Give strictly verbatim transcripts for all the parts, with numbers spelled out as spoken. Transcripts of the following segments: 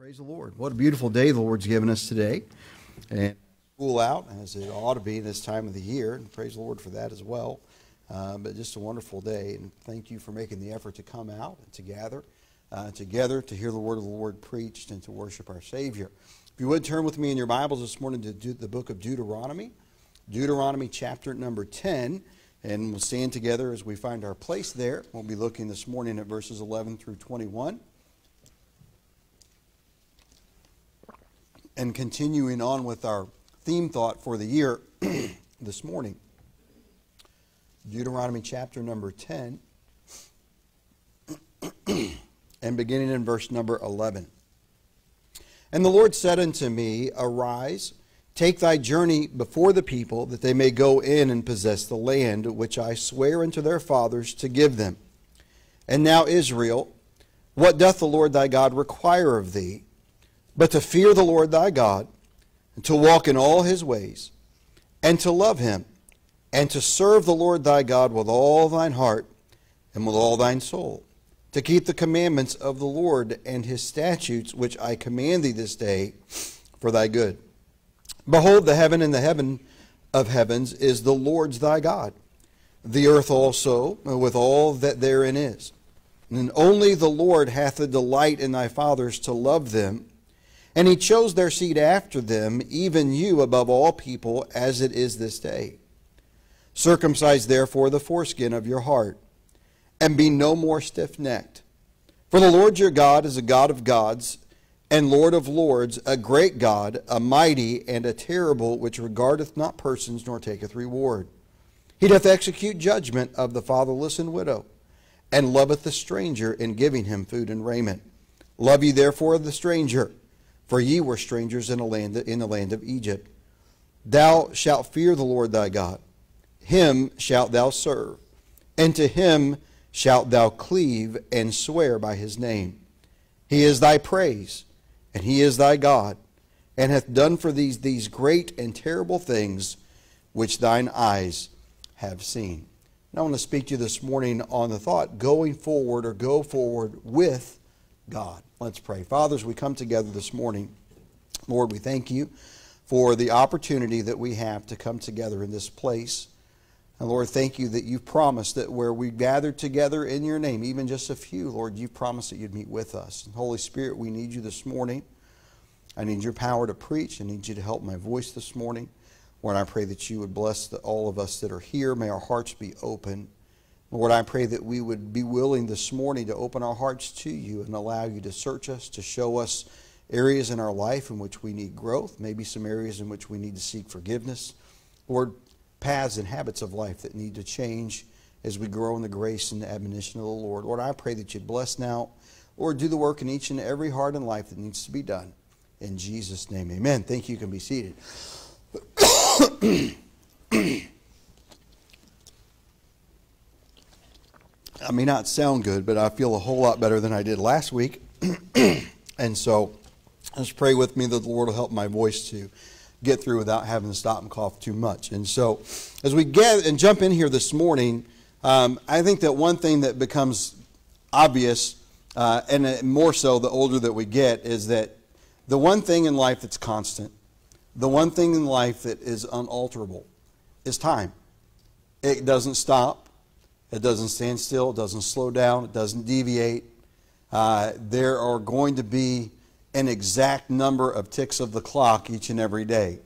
Praise the Lord. What a beautiful day the Lord's given us today. And cool out, as it ought to be this time of the year, and praise the Lord for that as well. Uh, but just a wonderful day, and thank you for making the effort to come out and to gather uh, together to hear the word of the Lord preached and to worship our Savior. If you would turn with me in your Bibles this morning to do the book of Deuteronomy, Deuteronomy chapter number ten, and we'll stand together as we find our place there. We'll be looking this morning at verses eleven through twenty-one. And continuing on with our theme thought for the year this morning. Deuteronomy chapter number ten, and beginning in verse number eleven. And the Lord said unto me, Arise, take thy journey before the people, that they may go in and possess the land which I swear unto their fathers to give them. And now, Israel, what doth the Lord thy God require of thee? But to fear the Lord thy God, and to walk in all his ways, and to love him, and to serve the Lord thy God with all thine heart, and with all thine soul, to keep the commandments of the Lord and his statutes, which I command thee this day, for thy good. Behold, the heaven and the heaven of heavens is the Lord's thy God, the earth also, with all that therein is. And only the Lord hath a delight in thy fathers to love them, and he chose their seed after them, even you above all people, as it is this day. Circumcise therefore the foreskin of your heart, and be no more stiff-necked. For the Lord your God is a God of gods, and Lord of lords, a great God, a mighty and a terrible, which regardeth not persons, nor taketh reward. He doth execute judgment of the fatherless and widow, and loveth the stranger in giving him food and raiment. Love ye therefore the stranger, for ye were strangers in, a land, in the land of Egypt. Thou shalt fear the Lord thy God. Him shalt thou serve, and to him shalt thou cleave and swear by his name. He is thy praise, and he is thy God, and hath done for thee these great and terrible things which thine eyes have seen. And I want to speak to you this morning on the thought, going forward or go forward with God. Let's pray. Father, as we come together this morning, Lord, we thank you for the opportunity that we have to come together in this place. And Lord, thank you that you've promised that where we gather together in your name, even just a few, Lord, you promised that you'd meet with us. And Holy Spirit, we need you this morning. I need your power to preach. I need you to help my voice this morning. Lord, I pray that you would bless the, all of us that are here. May our hearts be open. Lord, I pray that we would be willing this morning to open our hearts to you and allow you to search us, to show us areas in our life in which we need growth, maybe some areas in which we need to seek forgiveness, Lord, paths and habits of life that need to change as we grow in the grace and the admonition of the Lord. Lord, I pray that you bless now, Lord, do the work in each and every heart and life that needs to be done. In Jesus' name, amen. Thank you. You can be seated. I may not sound good, but I feel a whole lot better than I did last week. And so just pray with me that the Lord will help my voice to get through without having to stop and cough too much. And so as we get and jump in here this morning, um, I think that one thing that becomes obvious, uh, and more so the older that we get, is that the one thing in life that's constant, the one thing in life that is unalterable is time. It doesn't stop. It doesn't stand still, it doesn't slow down, it doesn't deviate. Uh, there are going to be an exact number of ticks of the clock each and every day.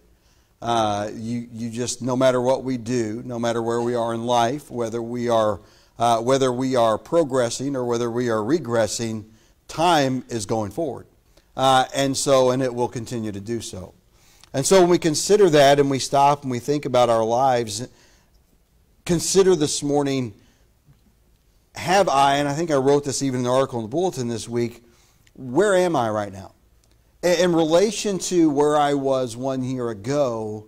Uh, you, you just, no matter what we do, no matter where we are in life, whether we are, uh, whether we are progressing or whether we are regressing, time is going forward. Uh, and so, and it will continue to do so. And so when we consider that and we stop and we think about our lives, consider this morning, have I, and I think I wrote this even in an article in the bulletin this week, where am I right now? In relation to where I was one year ago,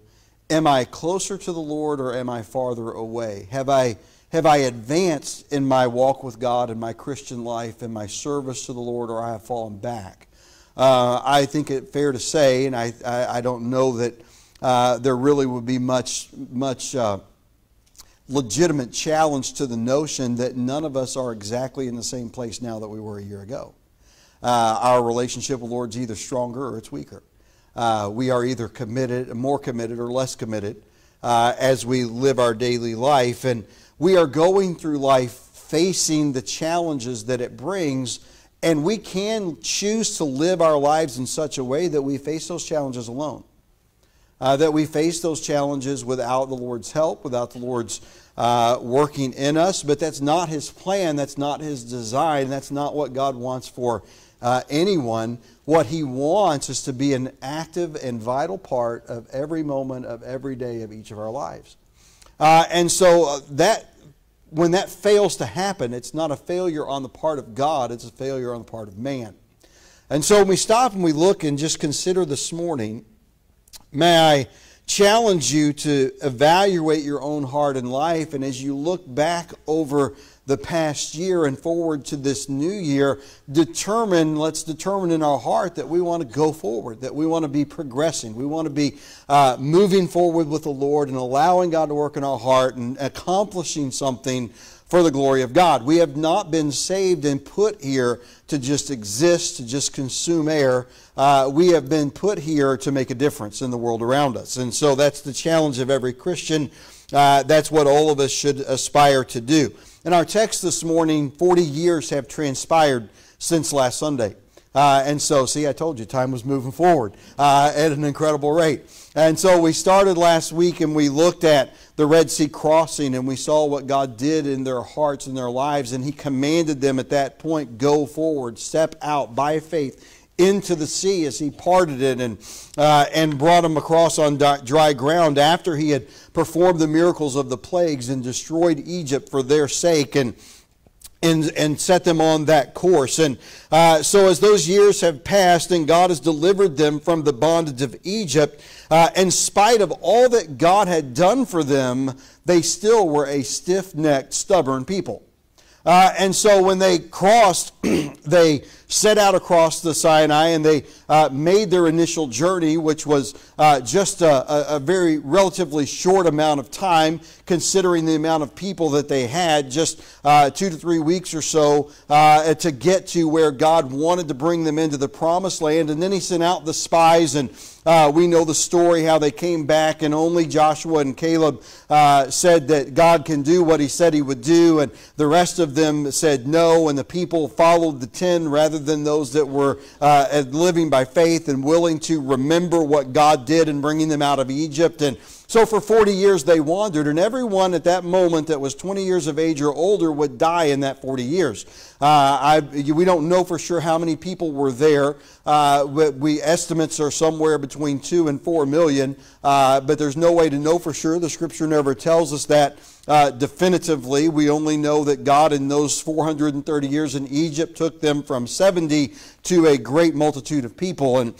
am I closer to the Lord or am I farther away? Have I, have I advanced in my walk with God, in my Christian life, in my service to the Lord, or I have fallen back? Uh, I think it's fair to say, and I, I, I don't know that uh, there really would be much, much uh, legitimate challenge to the notion that none of us are exactly in the same place now that we were a year ago. uh, our relationship with the Lord is either stronger or it's weaker. Uh, we are either committed, more committed or less committed uh, as we live our daily life. And we are going through life facing the challenges that it brings, and we can choose to live our lives in such a way that we face those challenges alone. Uh, that we face those challenges without the Lord's help, without the Lord's uh, working in us. But that's not His plan. That's not His design. That's not what God wants for uh, anyone. What He wants is to be an active and vital part of every moment of every day of each of our lives. Uh, and so that when that fails to happen, it's not a failure on the part of God. It's a failure on the part of man. And so when we stop and we look and just consider this morning, may I challenge you to evaluate your own heart and life. And as you look back over the past year and forward to this new year, determine, let's determine in our heart that we want to go forward, that we want to be progressing. We want to be uh, moving forward with the Lord and allowing God to work in our heart and accomplishing something for the glory of God. We have not been saved and put here to just exist, to just consume air. Uh, we have been put here to make a difference in the world around us. And so that's the challenge of every Christian. Uh, that's what all of us should aspire to do. In our text this morning, forty years have transpired since last Sunday. Uh, and so, see, I told you, time was moving forward uh, at an incredible rate. And so we started last week and we looked at the Red Sea crossing and we saw what God did in their hearts and their lives. And He commanded them at that point, go forward, step out by faith into the sea as He parted it and uh, and brought them across on dry ground after He had performed the miracles of the plagues and destroyed Egypt for their sake. And And, and set them on that course. And uh, so as those years have passed and God has delivered them from the bondage of Egypt, uh, in spite of all that God had done for them, they still were a stiff-necked, stubborn people. Uh, and so when they crossed, they set out across the Sinai and they uh, made their initial journey, which was uh, just a, a very relatively short amount of time, considering the amount of people that they had, just uh, two to three weeks or so uh, to get to where God wanted to bring them into the promised land. And then He sent out the spies, and uh, we know the story, how they came back, and only Joshua and Caleb uh, said that God can do what He said He would do, and the rest of them said no, and the people followed the ten rather than those that were uh, living by faith and willing to remember what God did in bringing them out of Egypt. And so for forty years they wandered, and everyone at that moment that was twenty years of age or older would die in that forty years. Uh, I, we don't know for sure how many people were there. Uh, we estimates are somewhere between two and four million, uh, but there's no way to know for sure. The Scripture never tells us that uh, definitively. We only know that God in those four hundred thirty years in Egypt took them from seventy to a great multitude of people. And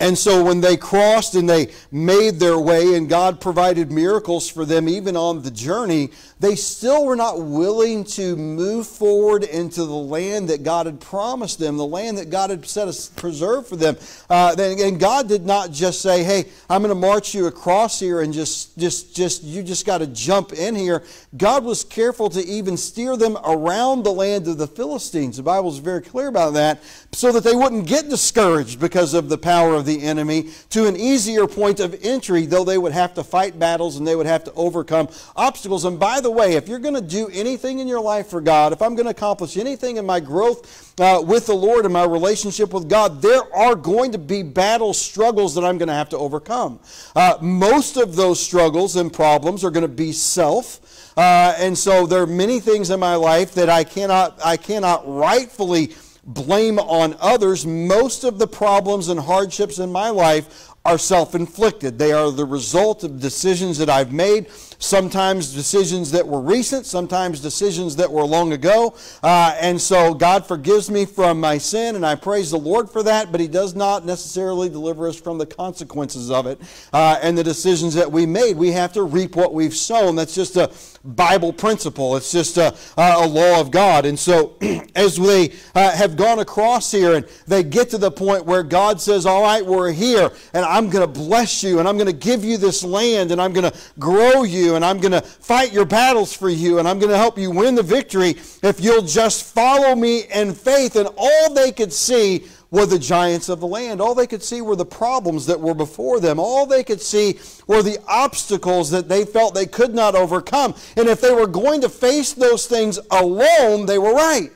And so when they crossed and they made their way and God provided miracles for them even on the journey, they still were not willing to move forward into the land that God had promised them, the land that God had set us preserved for them. Uh, and God did not just say, hey, I'm going to march you across here and just, just, just you just got to jump in here. God was careful to even steer them around the land of the Philistines. The Bible is very clear about that, so that they wouldn't get discouraged because of the power of the enemy, to an easier point of entry, though they would have to fight battles and they would have to overcome obstacles. And by the way, if you're going to do anything in your life for God, if I'm going to accomplish anything in my growth uh, with the Lord and my relationship with God, there are going to be battles, struggles that I'm going to have to overcome. Uh, most of those struggles and problems are going to be self. Uh, and so there are many things in my life that I cannot, I cannot rightfully blame on others. Most of the problems and hardships in my life are self-inflicted. They are the result of decisions that I've made, sometimes decisions that were recent, sometimes decisions that were long ago. Uh, and so God forgives me from my sin, and I praise the Lord for that, but He does not necessarily deliver us from the consequences of it uh, and the decisions that we made. We have to reap what we've sown. That's just a Bible principle. It's just a, a law of God. And so as they uh, have gone across here and they get to the point where God says, all right, we're here, and I'm going to bless you, and I'm going to give you this land, and I'm going to grow you, you, and I'm going to fight your battles for you, and I'm going to help you win the victory if you'll just follow me in faith. And all they could see were the giants of the land. All they could see were the problems that were before them. All they could see were the obstacles that they felt they could not overcome. And if they were going to face those things alone, they were right.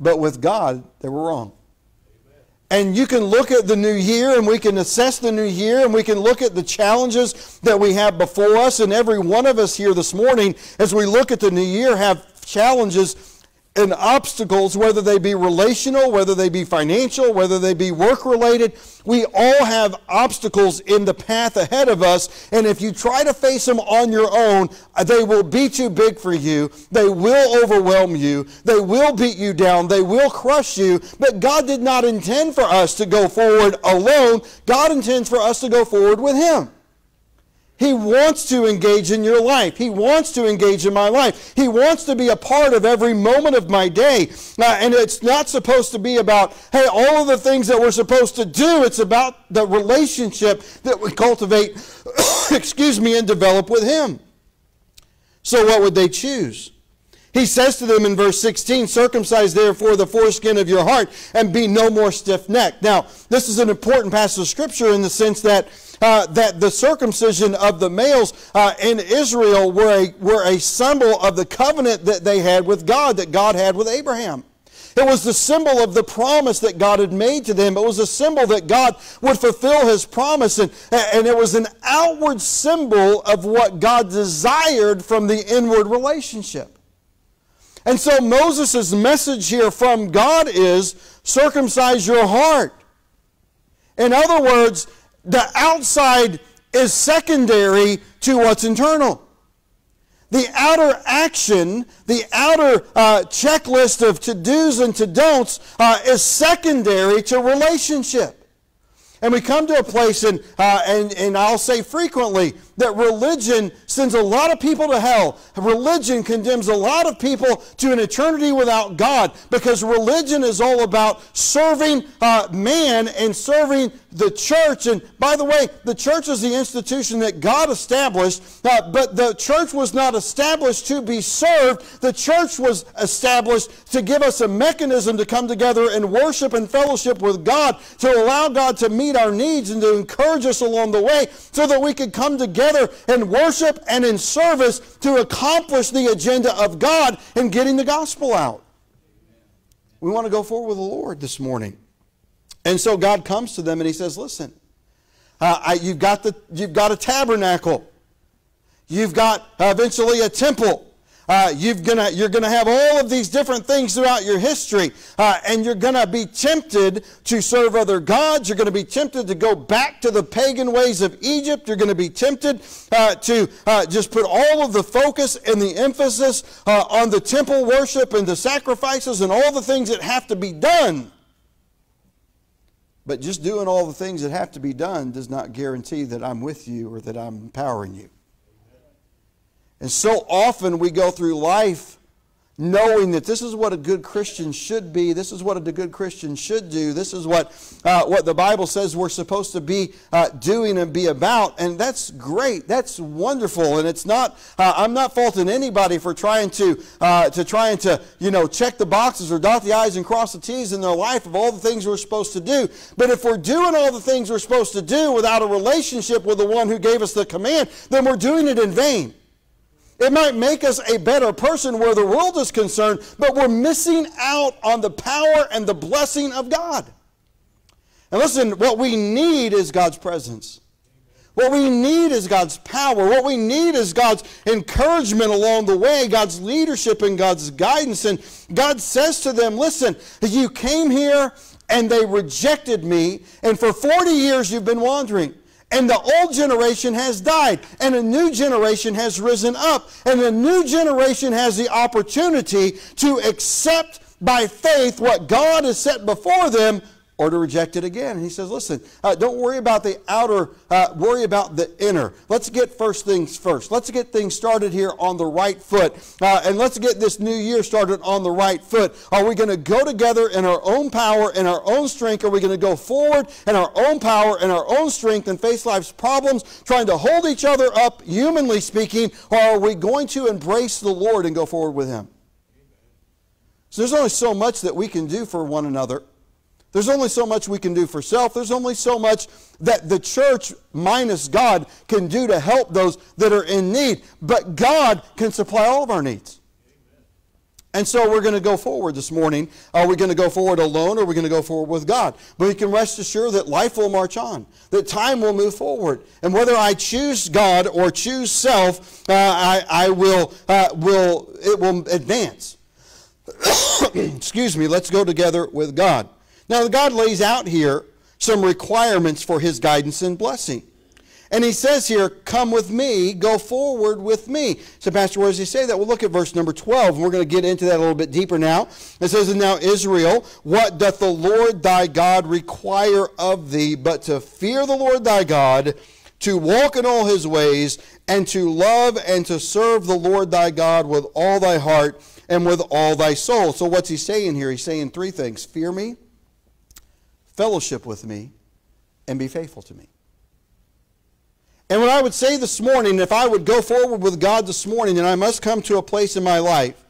But with God, they were wrong. And you can look at the new year, and we can assess the new year, and we can look at the challenges that we have before us. And every one of us here this morning, as we look at the new year, have challenges and obstacles, whether they be relational, whether they be financial, whether they be work-related. We all have obstacles in the path ahead of us. And if you try to face them on your own, they will be too big for you. They will overwhelm you. They will beat you down. They will crush you. But God did not intend for us to go forward alone. God intends for us to go forward with Him. He wants to engage in your life. He wants to engage in my life. He wants to be a part of every moment of my day. Uh, and it's not supposed to be about, hey, all of the things that we're supposed to do. It's about the relationship that we cultivate, excuse me, and develop with Him. So what would they choose? He says to them in verse sixteen, circumcise therefore the foreskin of your heart and be no more stiff-necked. Now, this is an important passage of Scripture in the sense that Uh, that the circumcision of the males uh, in Israel were a, were a symbol of the covenant that they had with God, that God had with Abraham. It was the symbol of the promise that God had made to them. It was a symbol that God would fulfill His promise. And, and it was an outward symbol of what God desired from the inward relationship. And so Moses' message here from God is, circumcise your heart. In other words, the outside is secondary to what's internal. The outer action, the outer uh, checklist of to-dos and to-don'ts uh, is secondary to relationship. And we come to a place, and, uh, and, and I'll say frequently, that religion sends a lot of people to hell. Religion condemns a lot of people to an eternity without God, because religion is all about serving uh, man and serving the church. And by the way, the church is the institution that God established, uh, but the church was not established to be served. The church was established to give us a mechanism to come together and worship and fellowship with God, to allow God to meet our needs and to encourage us along the way so that we could come together in worship and in service to accomplish the agenda of God in getting the gospel out. We want to go forward with the Lord this morning. And so God comes to them and He says, listen, uh, I, you've got the, you've got a tabernacle. You've got uh, eventually a temple. Uh, you've gonna, you're going to have all of these different things throughout your history. Uh, and you're going to be tempted to serve other gods. You're going to be tempted to go back to the pagan ways of Egypt. You're going to be tempted uh, to uh, just put all of the focus and the emphasis uh, on the temple worship and the sacrifices and all the things that have to be done. But just doing all the things that have to be done does not guarantee that I'm with you or that I'm empowering you. And so often we go through life knowing that this is what a good Christian should be. This is what a good Christian should do. This is what uh, what the Bible says we're supposed to be uh, doing and be about. And that's great. That's wonderful. And it's not. Uh, I'm not faulting anybody for trying to uh, to trying to you know check the boxes or dot the I's and cross the T's in their life of all the things we're supposed to do. But if we're doing all the things we're supposed to do without a relationship with the one who gave us the command, then we're doing it in vain. It might make us a better person where the world is concerned, but we're missing out on the power and the blessing of God. And listen, what we need is God's presence. What we need is God's power. What we need is God's encouragement along the way, God's leadership and God's guidance. And God says to them, listen, you came here and they rejected me, and for forty years you've been wandering. And the old generation has died, and a new generation has risen up, and the new generation has the opportunity to accept by faith what God has set before them or to reject it again. And he says, listen, uh, don't worry about the outer, uh, worry about the inner. Let's get first things first. Let's get things started here on the right foot. Uh, and let's get this new year started on the right foot. Are we going to go together in our own power, in our own strength? Are we going to go forward in our own power, in our own strength, and face life's problems, trying to hold each other up, humanly speaking? Or are we going to embrace the Lord and go forward with Him? So there's only so much that we can do for one another. There's only so much we can do for self. There's only so much that the church minus God can do to help those that are in need. But God can supply all of our needs. Amen. And so we're going to go forward this morning. Are we going to go forward alone, or are we going to go forward with God? But you can rest assured that life will march on, that time will move forward. And whether I choose God or choose self, uh, I, I will, uh, will, it will advance. Excuse me, let's go together with God. Now, God lays out here some requirements for His guidance and blessing. And He says here, come with me, go forward with me. So, Pastor, where does He say that? Well, look at verse number twelve, and we're going to get into that a little bit deeper now. It says, and now, Israel, what doth the Lord thy God require of thee, but to fear the Lord thy God, to walk in all His ways, and to love and to serve the Lord thy God with all thy heart and with all thy soul. So what's He saying here? He's saying three things. Fear me, fellowship with me, and be faithful to me. And what I would say this morning, if I would go forward with God this morning, then I must come to a place in my life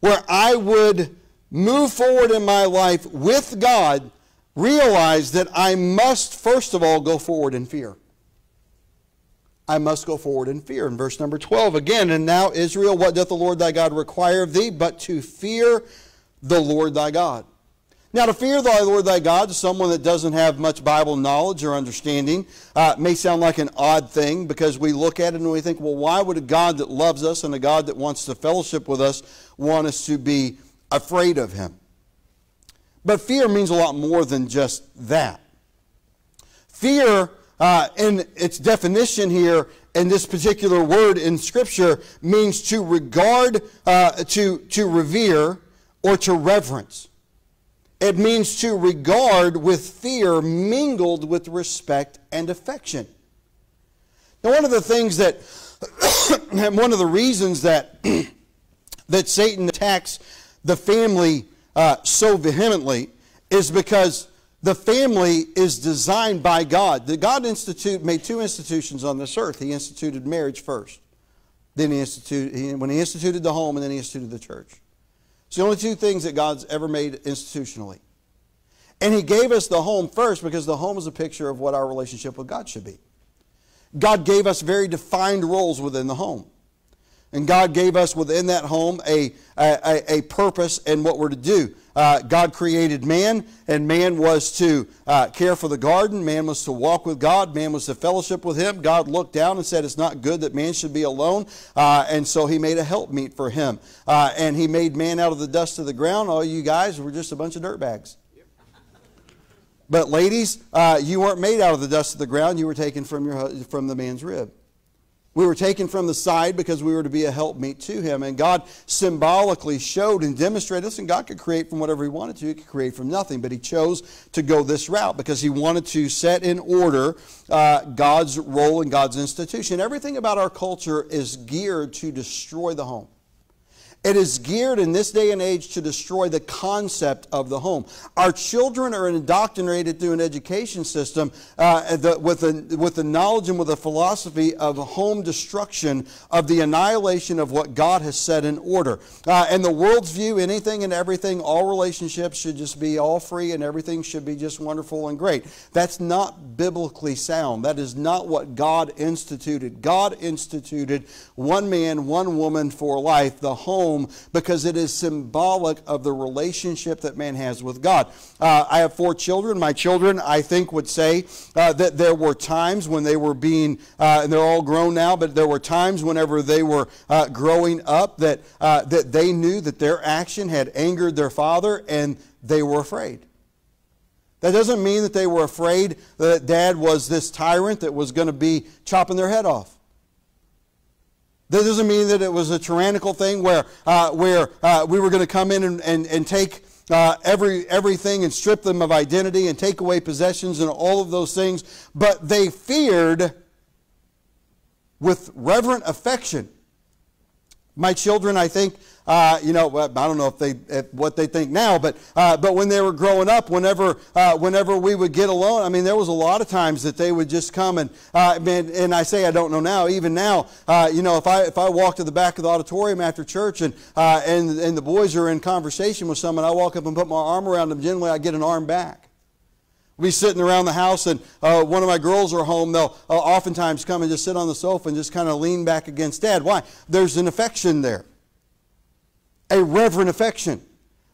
where I would move forward in my life with God, realize that I must, first of all, go forward in fear. I must go forward in fear. In verse number twelve again, and now, Israel, what doth the Lord thy God require of thee, but to fear the Lord thy God? Now, to fear thy Lord thy God to someone that doesn't have much Bible knowledge or understanding uh, may sound like an odd thing, because we look at it and we think, well, why would a God that loves us and a God that wants to fellowship with us want us to be afraid of Him? But fear means a lot more than just that. Fear, uh, in its definition here, and this particular word in Scripture, means to regard, uh, to, to revere, or to reverence. It means to regard with fear mingled with respect and affection. Now, one of the things that, and one of the reasons that, that Satan attacks the family uh, so vehemently is because the family is designed by God. The God institute made two institutions on this earth. He instituted marriage first. Then he instituted, when he instituted the home, and then he instituted the church. It's the only two things that God's ever made institutionally. And He gave us the home first, because the home is a picture of what our relationship with God should be. God gave us very defined roles within the home. And God gave us within that home a, a, a purpose and what we're to do. Uh, God created man, and man was to uh, care for the garden. Man was to walk with God. Man was to fellowship with Him. God looked down and said, it's not good that man should be alone. Uh, and so He made a helpmeet for him. Uh, and He made man out of the dust of the ground. All you guys were just a bunch of dirtbags. Yep. But ladies, uh, you weren't made out of the dust of the ground. You were taken from, your, from the man's rib. We were taken from the side because we were to be a helpmeet to Him. And God symbolically showed and demonstrated, listen, God could create from whatever He wanted to. He could create from nothing. But He chose to go this route because He wanted to set in order uh, God's role and God's institution. Everything about our culture is geared to destroy the home. It is geared in this day and age to destroy the concept of the home. Our children are indoctrinated through an education system uh, the, with, the, with the knowledge and with the philosophy of home destruction, of the annihilation of what God has set in order. Uh, and the world's view, anything and everything, all relationships should just be all free and everything should be just wonderful and great. That's not biblically sound. That is not what God instituted. God instituted one man, one woman for life, the home, because it is symbolic of the relationship that man has with God. Uh, I have four children. My children, I think, would say uh, that there were times when they were being, uh, and they're all grown now, but there were times whenever they were uh, growing up that, uh, that they knew that their action had angered their father and they were afraid. That doesn't mean that they were afraid that Dad was this tyrant that was going to be chopping their head off. That doesn't mean that it was a tyrannical thing where, uh, where uh, we were going to come in and, and, and take uh, every everything and strip them of identity and take away possessions and all of those things. But they feared with reverent affection. My children, I think, uh, you know, I don't know if they if what they think now, but uh, but when they were growing up, whenever uh, whenever we would get alone, I mean, there was a lot of times that they would just come and uh, and, and I say I don't know now, even now, uh, you know, if I if I walk to the back of the auditorium after church and uh, and and the boys are in conversation with someone, I walk up and put my arm around them. Generally, I get an arm back. We'll be sitting around the house, and uh, one of my girls are home. They'll uh, oftentimes come and just sit on the sofa and just kind of lean back against Dad. Why? There's an affection there, a reverent affection.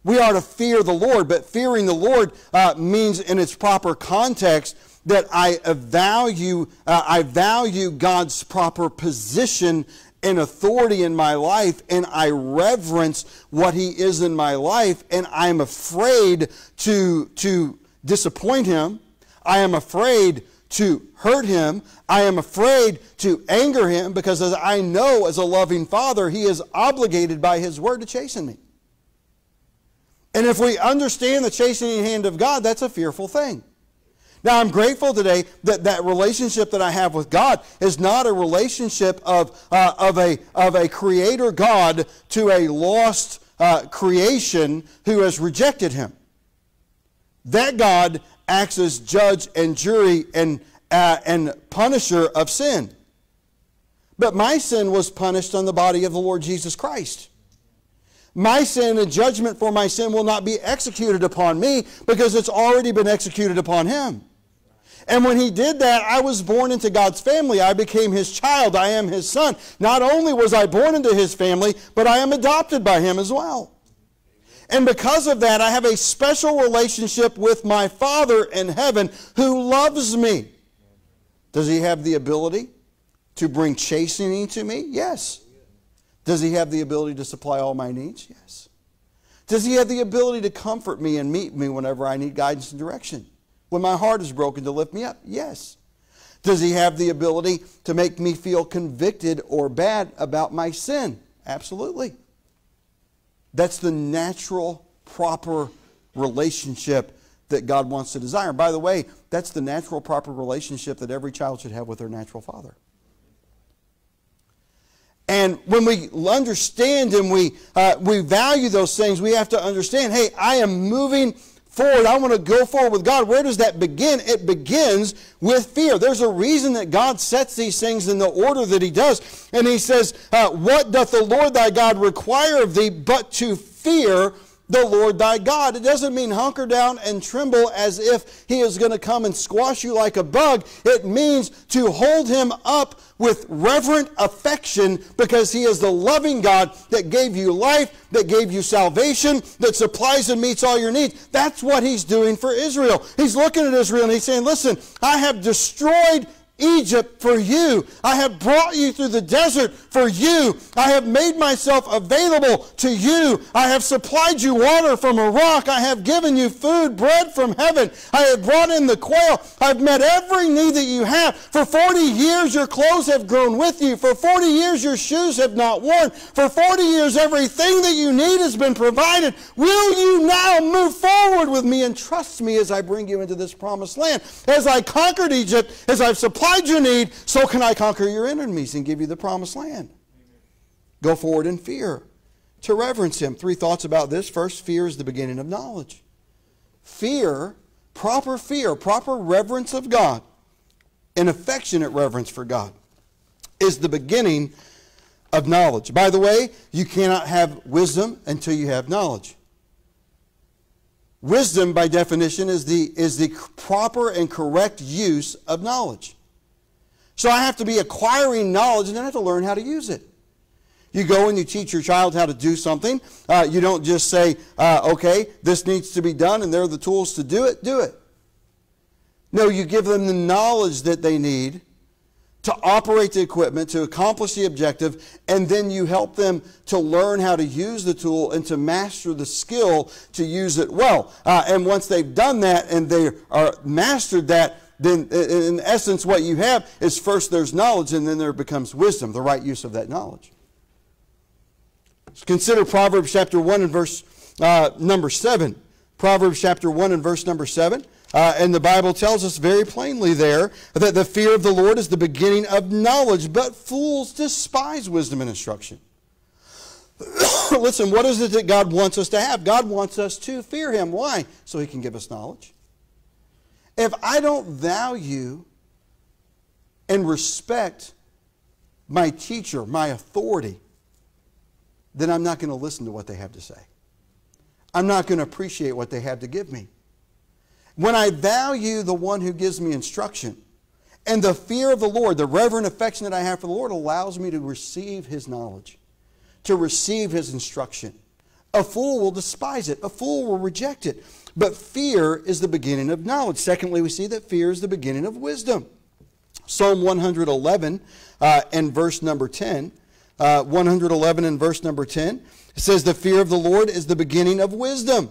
We are to fear the Lord, but fearing the Lord uh, means, in its proper context, that I value uh, I value God's proper position and authority in my life, and I reverence what He is in my life, and I'm afraid to to. disappoint Him. I am afraid to hurt Him. I am afraid to anger Him, because as I know, as a loving Father, He is obligated by His word to chasten me. And if we understand the chastening hand of God, that's a fearful thing. Now, I'm grateful today that that relationship that I have with God is not a relationship of uh, of a of a creator God to a lost uh, creation who has rejected Him. That God acts as judge and jury and, uh, and punisher of sin. But my sin was punished on the body of the Lord Jesus Christ. My sin and judgment for my sin will not be executed upon me, because it's already been executed upon Him. And when He did that, I was born into God's family. I became His child. I am His son. Not only was I born into His family, but I am adopted by Him as well. And because of that, I have a special relationship with my Father in heaven who loves me. Does He have the ability to bring chastening to me? Yes. Does He have the ability to supply all my needs? Yes. Does He have the ability to comfort me and meet me whenever I need guidance and direction? When my heart is broken, to lift me up? Yes. Does He have the ability to make me feel convicted or bad about my sin? Absolutely. That's the natural, proper relationship that God wants to desire. By the way, that's the natural, proper relationship that every child should have with their natural father. And when we understand and we uh, we value those things, we have to understand, hey, I am moving forward. I want to go forward with God. Where does that begin? It begins with fear. There's a reason that God sets these things in the order that He does. And He says, uh, what doth the Lord thy God require of thee but to fear the Lord thy God? It doesn't mean hunker down and tremble as if He is going to come and squash you like a bug. It means to hold Him up with reverent affection, because He is the loving God that gave you life, that gave you salvation, that supplies and meets all your needs. That's what He's doing for Israel. He's looking at Israel and He's saying, listen, I have destroyed Egypt for you. I have brought you through the desert for you. I have made myself available to you. I have supplied you water from a rock. I have given you food, bread from heaven. I have brought in the quail. I've met every need that you have. For forty years your clothes have grown with you. For forty years your shoes have not worn. For forty years everything that you need has been provided. Will you now move forward with me and trust me as I bring you into this promised land? As I conquered Egypt, as I've supplied your need, so can I conquer your enemies and give you the promised land. Amen. Go forward in fear, to reverence Him. Three thoughts about this. First, fear is the beginning of knowledge. Fear, proper fear, proper reverence of God, an affectionate reverence for God, is the beginning of knowledge. By the way, you cannot have wisdom until you have knowledge. Wisdom, by definition, is the, is the proper and correct use of knowledge. So I have to be acquiring knowledge, and then I have to learn how to use it. You go and you teach your child how to do something. Uh, you don't just say, uh, okay, this needs to be done, and there are the tools to do it, do it. No, you give them the knowledge that they need to operate the equipment, to accomplish the objective, and then you help them to learn how to use the tool and to master the skill to use it well. Uh, and once they've done that and they are mastered that, then in essence what you have is, first there's knowledge, and then there becomes wisdom, the right use of that knowledge. Consider Proverbs chapter one and verse Uh, number seven, Proverbs chapter one and verse number seven. Uh, and the Bible tells us very plainly there that the fear of the Lord is the beginning of knowledge, but fools despise wisdom and instruction. Listen, what is it that God wants us to have? God wants us to fear Him. Why? So He can give us knowledge. If I don't value and respect my teacher, my authority, then I'm not going to listen to what they have to say. I'm not going to appreciate what they have to give me. When I value the one who gives me instruction, and the fear of the Lord, the reverent affection that I have for the Lord allows me to receive His knowledge, to receive His instruction. A fool will despise it. A fool will reject it. But fear is the beginning of knowledge. Secondly, we see that fear is the beginning of wisdom. Psalm one eleven uh, and verse number ten. Uh, one eleven and verse number ten. It says, the fear of the Lord is the beginning of wisdom.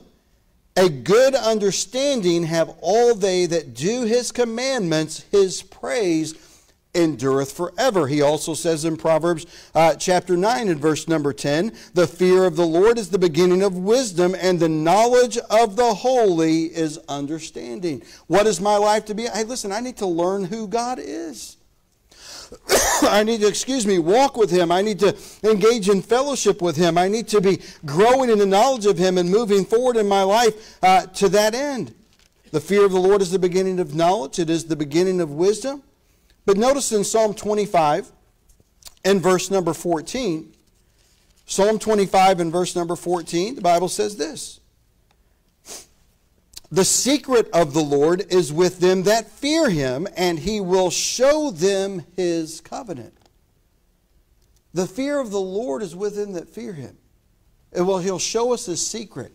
A good understanding have all they that do His commandments. His praise endureth forever. He also says in Proverbs uh, chapter nine and verse number ten, the fear of the Lord is the beginning of wisdom, and the knowledge of the holy is understanding. What is my life to be? Hey, listen, I need to learn who God is. I need to, excuse me, walk with Him. I need to engage in fellowship with Him. I need to be growing in the knowledge of Him and moving forward in my life uh, to that end. The fear of the Lord is the beginning of knowledge. It is the beginning of wisdom. But notice in Psalm twenty-five and verse number fourteen, Psalm twenty-five and verse number fourteen, the Bible says this. The secret of the Lord is with them that fear Him, and He will show them His covenant. The fear of the Lord is with them that fear Him. And well, He'll show us His secret.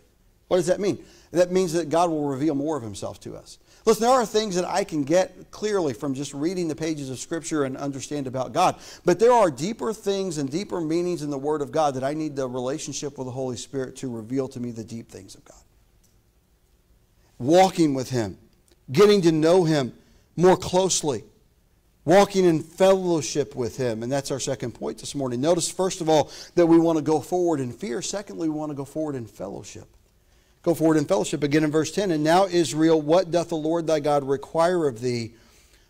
What does that mean? That means that God will reveal more of Himself to us. Listen, there are things that I can get clearly from just reading the pages of Scripture and understand about God. But there are deeper things and deeper meanings in the Word of God that I need the relationship with the Holy Spirit to reveal to me the deep things of God. Walking with Him, getting to know Him more closely, walking in fellowship with Him. And that's our second point this morning. Notice, first of all, that we want to go forward in fear. Secondly, we want to go forward in fellowship. Go forward in fellowship again in verse ten. And now, Israel, what doth the Lord thy God require of thee,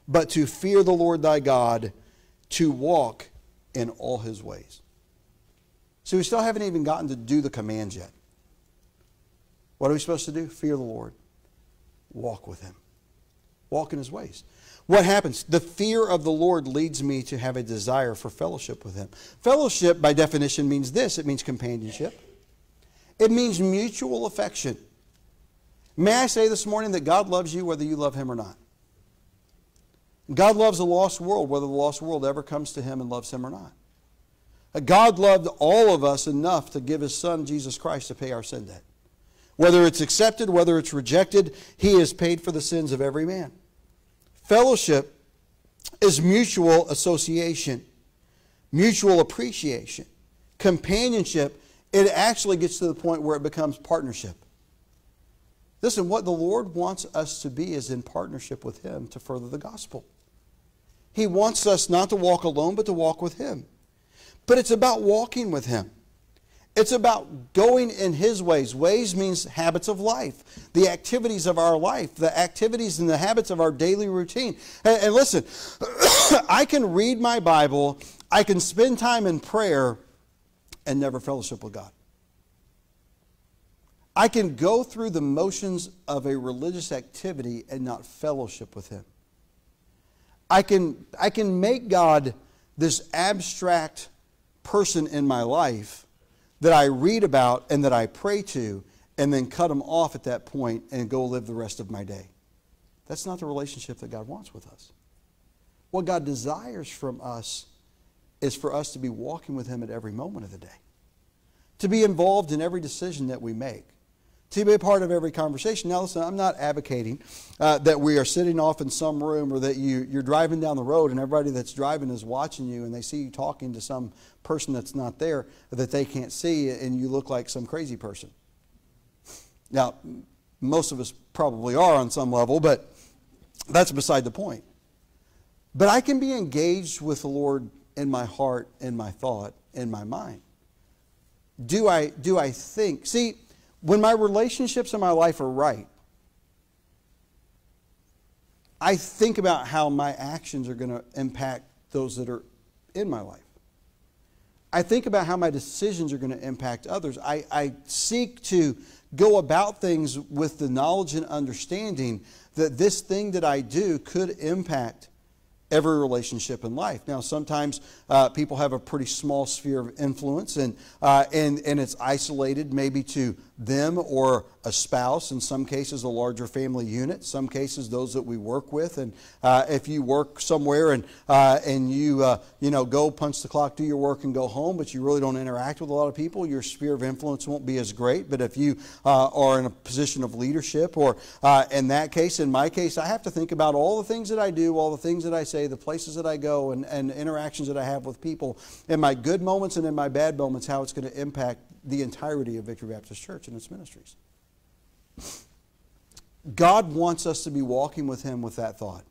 but to fear the Lord thy God, to walk in all His ways? So we still haven't even gotten to do the commands yet. What are we supposed to do? Fear the Lord. Walk with Him. Walk in His ways. What happens? The fear of the Lord leads me to have a desire for fellowship with Him. Fellowship, by definition, means this. It means companionship. It means mutual affection. May I say this morning that God loves you whether you love Him or not. God loves the lost world whether the lost world ever comes to Him and loves Him or not. God loved all of us enough to give His Son, Jesus Christ, to pay our sin debt. Whether it's accepted, whether it's rejected, He has paid for the sins of every man. Fellowship is mutual association, mutual appreciation. Companionship, it actually gets to the point where it becomes partnership. Listen, what the Lord wants us to be is in partnership with Him to further the gospel. He wants us not to walk alone, but to walk with Him. But it's about walking with Him. It's about going in His ways. Ways means habits of life, the activities of our life, the activities and the habits of our daily routine. And, and listen, I can read my Bible, I can spend time in prayer, and never fellowship with God. I can go through the motions of a religious activity and not fellowship with Him. I can, I can make God this abstract person in my life that I read about and that I pray to, and then cut them off at that point and go live the rest of my day. That's not the relationship that God wants with us. What God desires from us is for us to be walking with Him at every moment of the day, to be involved in every decision that we make, to be a part of every conversation. Now listen, I'm not advocating uh, that we are sitting off in some room, or that you, you're driving down the road and everybody that's driving is watching you, and they see you talking to some person that's not there, that they can't see, and you look like some crazy person. Now, most of us probably are on some level, but that's beside the point. But I can be engaged with the Lord in my heart, in my thought, in my mind. Do I, do I think? See, When my relationships in my life are right, I think about how my actions are going to impact those that are in my life. I think about how my decisions are going to impact others. I, I seek to go about things with the knowledge and understanding that this thing that I do could impact every relationship in life. Now, sometimes uh, people have a pretty small sphere of influence, and, uh, and, and it's isolated maybe to them or a spouse, in some cases a larger family unit, some cases those that we work with. And uh, if you work somewhere and, uh, and you, uh, you know, go punch the clock, do your work and go home, but you really don't interact with a lot of people, your sphere of influence won't be as great. But if you uh, are in a position of leadership, or uh, in that case, in my case, I have to think about all the things that I do, all the things that I say, the places that I go, and, and interactions that I have with people, in my good moments and in my bad moments, how it's going to impact the entirety of Victory Baptist Church and its ministries. God wants us to be walking with Him with that thought.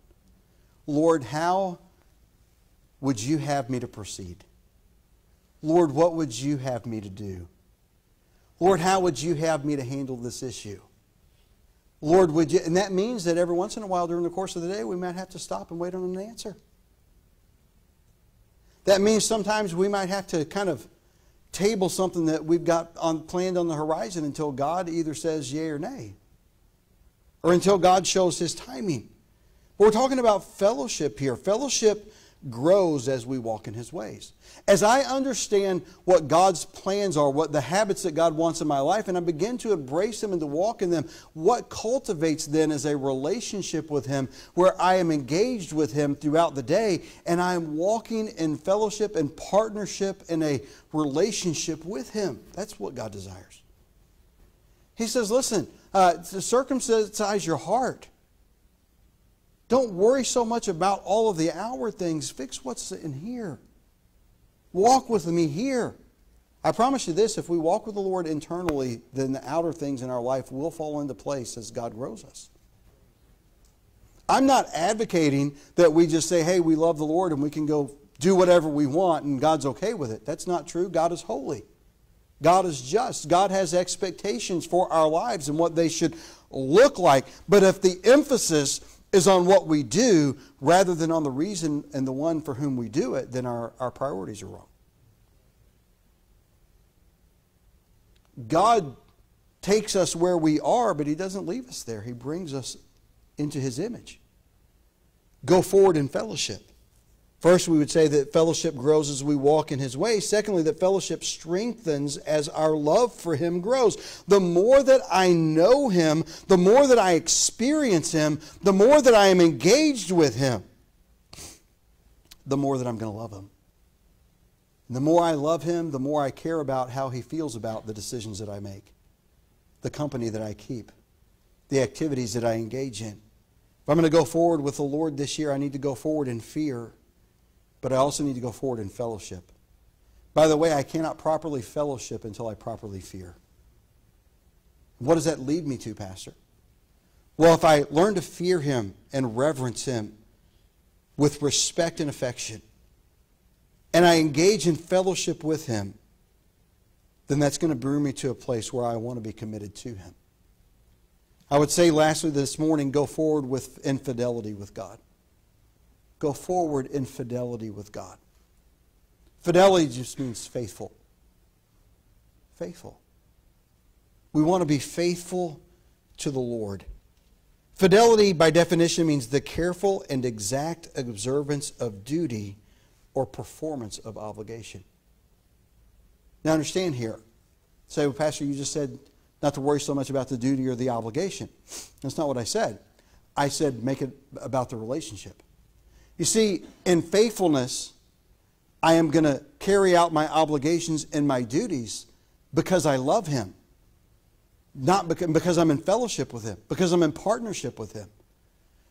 Lord, how would you have me to proceed? Lord, what would you have me to do? Lord, how would you have me to handle this issue? Lord, would you? And that means that every once in a while during the course of the day, we might have to stop and wait on an answer. That means sometimes we might have to kind of table something that we've got on, planned on the horizon until God either says yay or nay, or until God shows His timing. But we're talking about fellowship here. Fellowship grows as we walk in His ways. As I understand what God's plans are, what the habits that God wants in my life, and I begin to embrace them and to walk in them, what cultivates then is a relationship with Him where I am engaged with Him throughout the day, and I am walking in fellowship and partnership in a relationship with Him. That's what God desires. He says, listen, uh, to circumcise your heart. Don't worry so much about all of the outward things. Fix what's in here. Walk with me here. I promise you this, if we walk with the Lord internally, then the outer things in our life will fall into place as God grows us. I'm not advocating that we just say, hey, we love the Lord and we can go do whatever we want and God's okay with it. That's not true. God is holy. God is just. God has expectations for our lives and what they should look like. But if the emphasis is on what we do rather than on the reason and the one for whom we do it, then our, our priorities are wrong. God takes us where we are, but He doesn't leave us there. He brings us into His image. Go forward in fellowship. First, we would say that fellowship grows as we walk in His way. Secondly, that fellowship strengthens as our love for Him grows. The more that I know Him, the more that I experience Him, the more that I am engaged with Him, the more that I'm going to love Him. And the more I love Him, the more I care about how He feels about the decisions that I make, the company that I keep, the activities that I engage in. If I'm going to go forward with the Lord this year, I need to go forward in fear. But I also need to go forward in fellowship. By the way, I cannot properly fellowship until I properly fear. What does that lead me to, Pastor? Well, if I learn to fear Him and reverence Him with respect and affection, and I engage in fellowship with Him, then that's going to bring me to a place where I want to be committed to Him. I would say lastly this morning, go forward with infidelity with God. Go forward in fidelity with God. Fidelity just means faithful. Faithful. We want to be faithful to the Lord. Fidelity, by definition, means the careful and exact observance of duty or performance of obligation. Now understand here. Say, well, Pastor, you just said not to worry so much about the duty or the obligation. That's not what I said. I said make it about the relationship. You see, in faithfulness, I am going to carry out my obligations and my duties because I love Him. Not because, because I'm in fellowship with Him, because I'm in partnership with Him.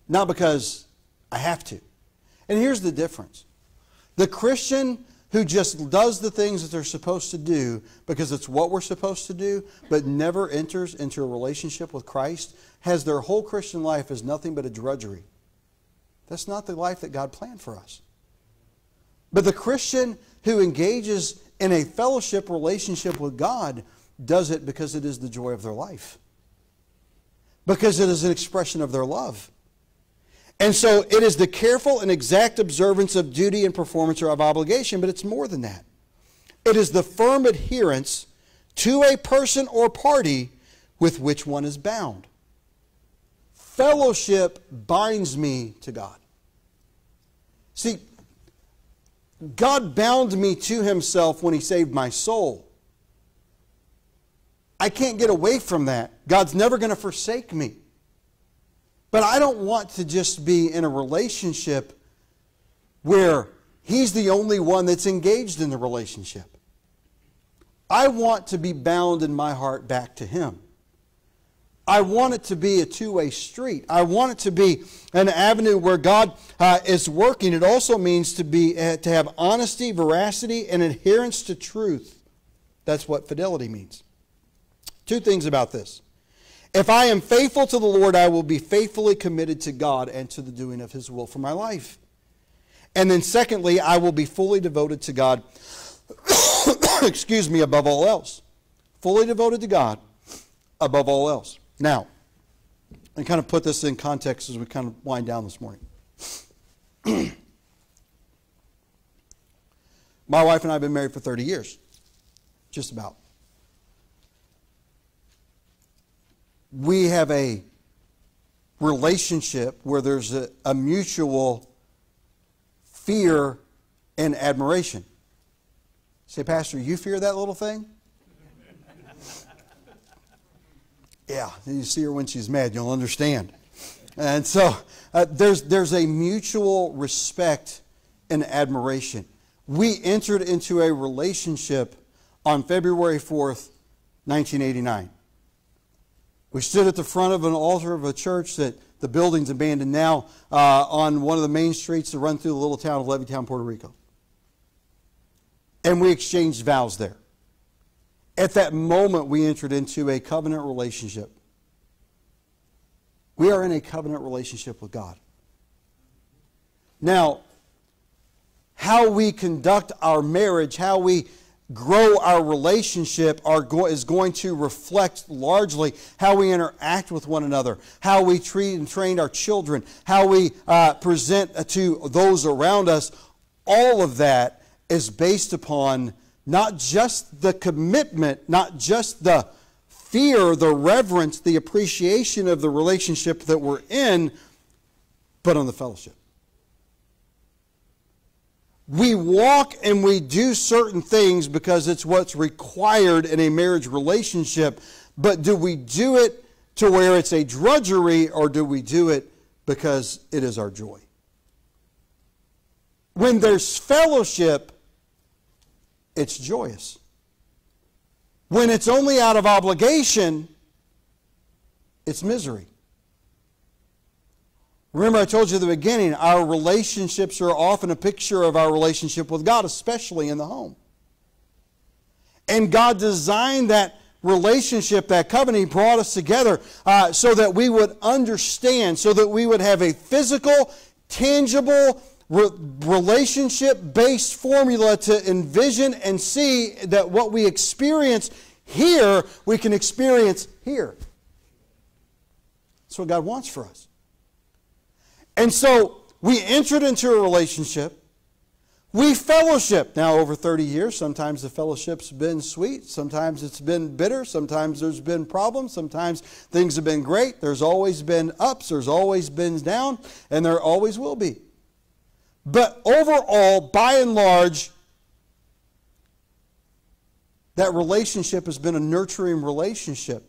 Not because I have to. And here's the difference. The Christian who just does the things that they're supposed to do because it's what we're supposed to do, but never enters into a relationship with Christ, has their whole Christian life as nothing but a drudgery. That's not the life that God planned for us. But the Christian who engages in a fellowship relationship with God, does it because it is the joy of their life, because it is an expression of their love. And so it is the careful and exact observance of duty and performance or of obligation, but it's more than that. It is the firm adherence to a person or party with which one is bound. Fellowship binds me to God. See, God bound me to Himself when He saved my soul. I can't get away from that. God's never going to forsake me. But I don't want to just be in a relationship where He's the only one that's engaged in the relationship. I want to be bound in my heart back to Him. I want it to be a two-way street. I want it to be an avenue where God uh, is working. It also means to be uh, to have honesty, veracity, and adherence to truth. That's what fidelity means. Two things about this. If I am faithful to the Lord, I will be faithfully committed to God and to the doing of His will for my life. And then secondly, I will be fully devoted to God, excuse me, above all else. Fully devoted to God above all else. Now, and kind of put this in context as we kind of wind down this morning. My wife and I have been married for thirty years, just about. We have a relationship where there's a, a mutual fear and admiration. Say, Pastor, you fear that little thing? Yeah, you see her when she's mad, you'll understand. And so uh, there's, there's a mutual respect and admiration. We entered into a relationship on February fourth, nineteen eighty-nine. We stood at the front of an altar of a church that the building's abandoned now uh, on one of the main streets that run through the little town of Levittown, Puerto Rico. And we exchanged vows there. At that moment, we entered into a covenant relationship. We are in a covenant relationship with God. Now, how we conduct our marriage, how we grow our relationship are go- is going to reflect largely how we interact with one another, how we treat and train our children, how we uh, present to those around us. All of that is based upon not just the commitment, not just the fear, the reverence, the appreciation of the relationship that we're in, but on the fellowship. We walk and we do certain things because it's what's required in a marriage relationship, but do we do it to where it's a drudgery, or do we do it because it is our joy? When there's fellowship, it's joyous. When it's only out of obligation, it's misery. Remember, I told you at the beginning, our relationships are often a picture of our relationship with God, especially in the home. And God designed that relationship, that covenant. He brought us together uh, so that we would understand, so that we would have a physical, tangible relationship-based formula to envision and see that what we experience here, we can experience here. That's what God wants for us. And so we entered into a relationship. We fellowship. Now, over thirty years, sometimes the fellowship's been sweet. Sometimes it's been bitter. Sometimes there's been problems. Sometimes things have been great. There's always been ups. There's always been downs. And there always will be. But overall, by and large, that relationship has been a nurturing relationship.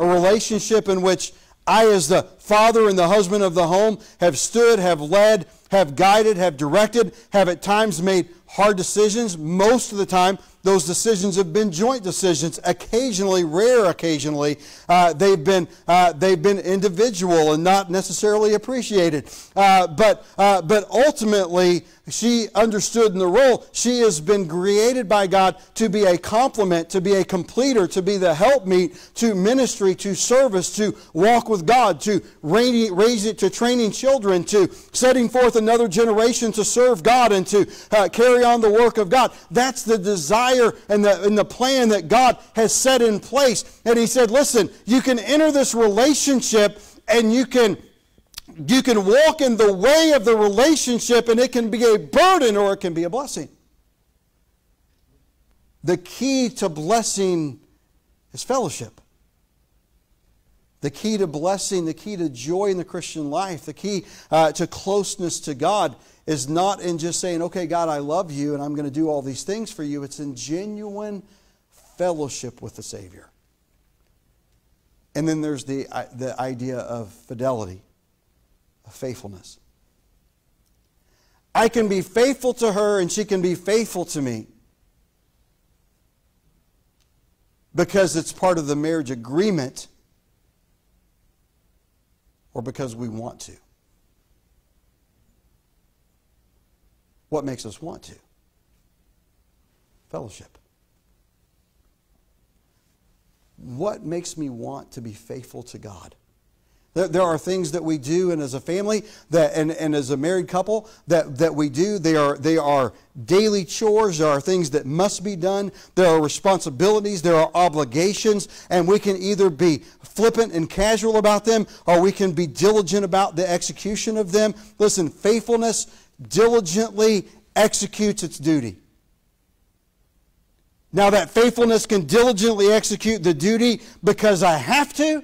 A relationship in which I, as the father and the husband of the home, have stood, have led, have guided, have directed, have at times made hard decisions. Most of the time, those decisions have been joint decisions. Occasionally, rare occasionally, uh, they've been uh, they've been individual and not necessarily appreciated. Uh, but uh, but ultimately, she understood in the role, she has been created by God to be a complement, to be a completer, to be the helpmeet, to ministry, to service, to walk with God, to raise it, to training children, to setting forth another generation to serve God and to uh, carry on the work of God. That's the desire and the, and the plan that God has set in place. And he said, listen, you can enter this relationship and you can You can walk in the way of the relationship, and it can be a burden or it can be a blessing. The key to blessing is fellowship. The key to blessing, the key to joy in the Christian life, the key uh, to closeness to God is not in just saying, okay, God, I love you and I'm going to do all these things for you. It's in genuine fellowship with the Savior. And then there's the, uh, the idea of fidelity. Faithfulness. I can be faithful to her and she can be faithful to me because it's part of the marriage agreement or because we want to. What makes us want to? Fellowship. What makes me want to be faithful to God? There are things that we do, and as a family, that and, and as a married couple, that, that we do. They are they are daily chores. There are things that must be done. There are responsibilities. There are obligations, and we can either be flippant and casual about them, or we can be diligent about the execution of them. Listen, faithfulness diligently executes its duty. Now, that faithfulness can diligently execute the duty because I have to,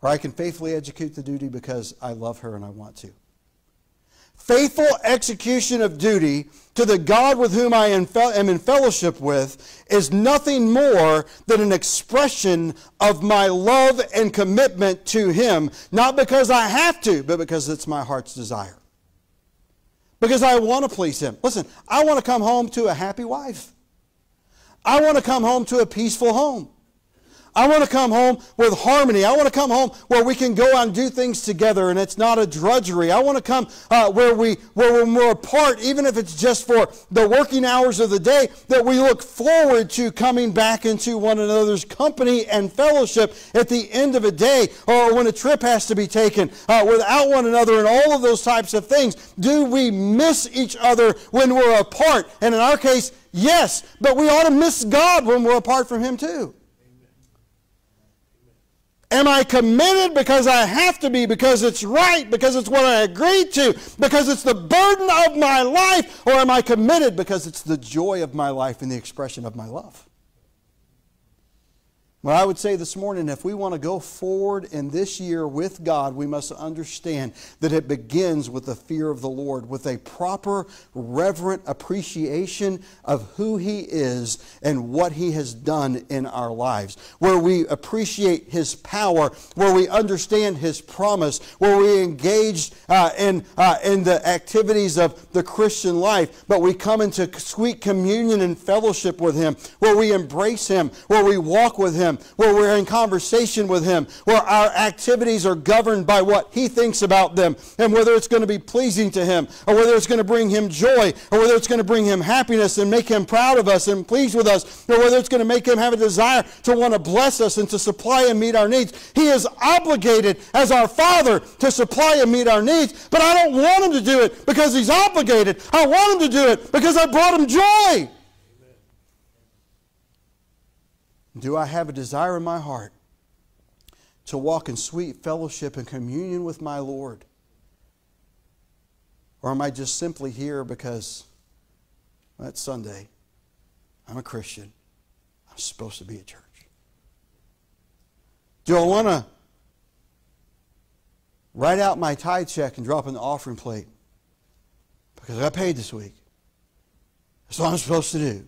or I can faithfully execute the duty because I love her and I want to. Faithful execution of duty to the God with whom I am in fellowship with is nothing more than an expression of my love and commitment to Him, not because I have to, but because it's my heart's desire. Because I want to please Him. Listen, I want to come home to a happy wife. I want to come home to a peaceful home. I want to come home with harmony. I want to come home where we can go out and do things together and it's not a drudgery. I want to come uh, where, we, where we're more apart, even if it's just for the working hours of the day, that we look forward to coming back into one another's company and fellowship at the end of a day or when a trip has to be taken uh, without one another and all of those types of things. Do we miss each other when we're apart? And in our case, yes, but we ought to miss God when we're apart from Him too. Am I committed because I have to be, because it's right, because it's what I agreed to, because it's the burden of my life, or am I committed because it's the joy of my life and the expression of my love? Well, I would say this morning, if we want to go forward in this year with God, we must understand that it begins with the fear of the Lord, with a proper, reverent appreciation of who He is and what He has done in our lives, where we appreciate His power, where we understand His promise, where we engage uh, in, uh, in the activities of the Christian life, but we come into sweet communion and fellowship with Him, where we embrace Him, where we walk with Him, where we're in conversation with Him, where our activities are governed by what He thinks about them and whether it's going to be pleasing to Him or whether it's going to bring Him joy or whether it's going to bring Him happiness and make Him proud of us and pleased with us or whether it's going to make Him have a desire to want to bless us and to supply and meet our needs. He is obligated as our Father to supply and meet our needs, but I don't want Him to do it because He's obligated. I want Him to do it because I brought Him joy. Do I have a desire in my heart to walk in sweet fellowship and communion with my Lord? Or am I just simply here because, well, it's Sunday, I'm a Christian, I'm supposed to be at church? Do I want to write out my tithe check and drop in the offering plate because I got paid this week? That's what I'm supposed to do.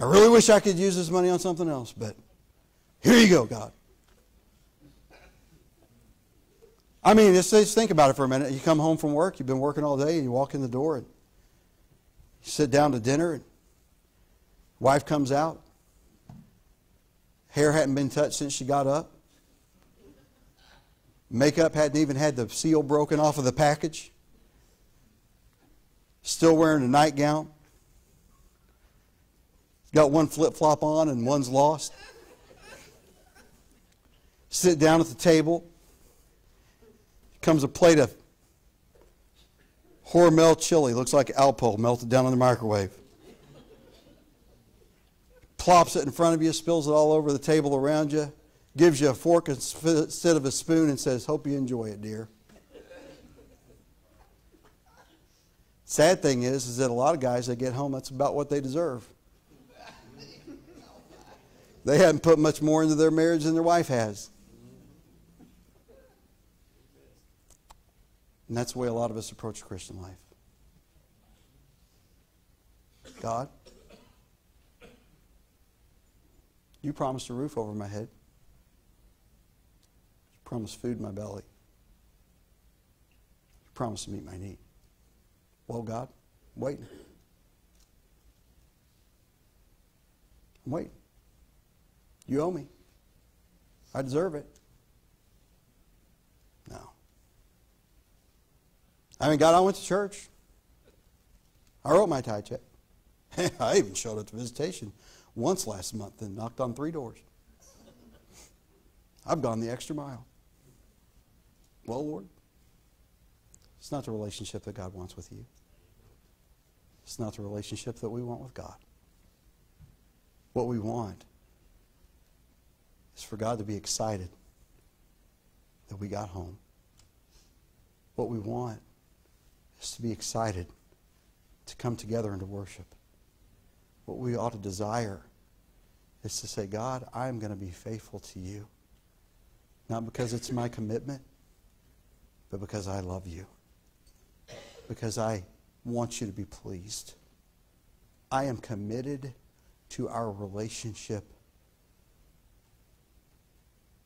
I really wish I could use this money on something else, but here you go, God. I mean, just, just think about it for a minute. You come home from work, you've been working all day, and you walk in the door, and you sit down to dinner, and wife comes out. Hair hadn't been touched since she got up. Makeup hadn't even had the seal broken off of the package. still wearing a nightgown. Got one flip-flop on and one's lost. Sit down at the table. Comes a plate of Hormel chili. Looks like Alpo melted down in the microwave. Plops it in front of you, spills it all over the table around you. Gives you a fork instead of a spoon and says, hope you enjoy it, dear. Sad thing is, is that a lot of guys, they get home, that's about what they deserve. They haven't put much more into their marriage than their wife has. And that's the way a lot of us approach Christian life. God, you promised a roof over my head. You promised food in my belly. You promised to meet my need. Well, God, I'm waiting. I'm waiting. You owe me. I deserve it. No. I mean, God, I went to church. I wrote my tithe check. I even showed up to visitation once last month and knocked on three doors. I've gone the extra mile. Well, Lord, it's not the relationship that God wants with you. It's not the relationship that we want with God. What we want is for God to be excited that we got home. What we want is to be excited to come together and to worship. What we ought to desire is to say, God, I'm going to be faithful to you. Not because it's my commitment, but because I love you. Because I want you to be pleased. I am committed to our relationship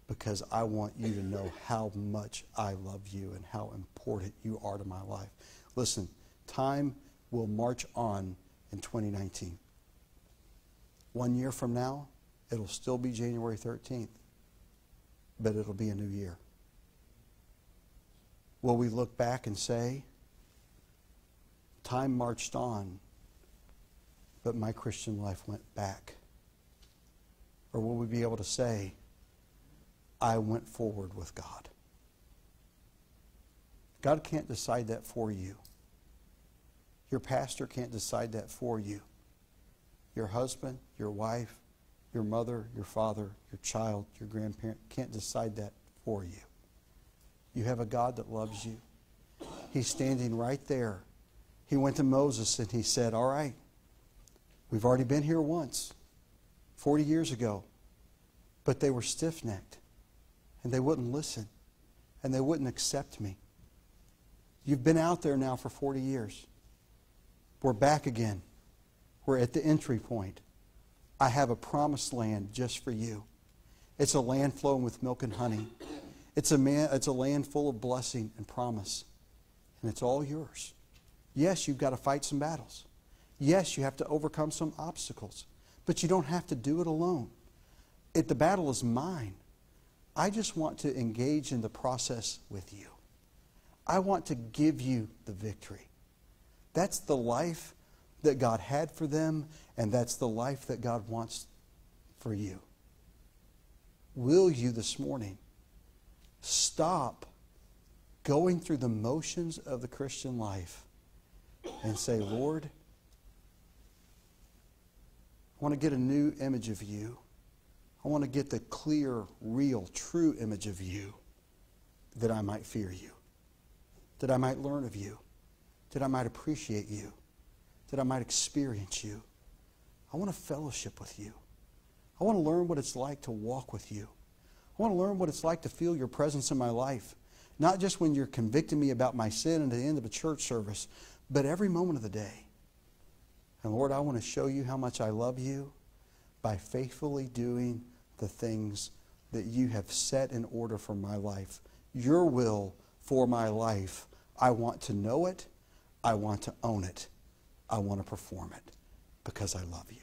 because I want you to know how much I love you and how important you are to my life. Listen, time will march on in twenty nineteen. One year from now, it'll still be January thirteenth, but it'll be a new year. Will we look back and say, time marched on, but my Christian life went back? Or will we be able to say, I went forward with God? God can't decide that for you. Your pastor can't decide that for you. Your husband, your wife, your mother, your father, your child, your grandparent can't decide that for you. You have a God that loves you. He's standing right there. He went to Moses and he said, all right, we've already been here once, forty years ago, but they were stiff-necked. And they wouldn't listen. And they wouldn't accept me. You've been out there now for forty years. We're back again. We're at the entry point. I have a promised land just for you. It's a land flowing with milk and honey. It's a, man, it's a land full of blessing and promise. And it's all yours. Yes, you've got to fight some battles. Yes, you have to overcome some obstacles. But you don't have to do it alone. It, the battle is mine. I just want to engage in the process with you. I want to give you the victory. That's the life that God had for them, and that's the life that God wants for you. Will you this morning stop going through the motions of the Christian life and say, Lord, I want to get a new image of you. I want to get the clear, real, true image of you, that I might fear you, that I might learn of you, that I might appreciate you, that I might experience you. I want to fellowship with you. I want to learn what it's like to walk with you. I want to learn what it's like to feel your presence in my life, not just when you're convicting me about my sin at the end of a church service, but every moment of the day. And Lord, I want to show you how much I love you by faithfully doing the things that you have set in order for my life. Your will for my life. I want to know it. I want to own it. I want to perform it because I love you.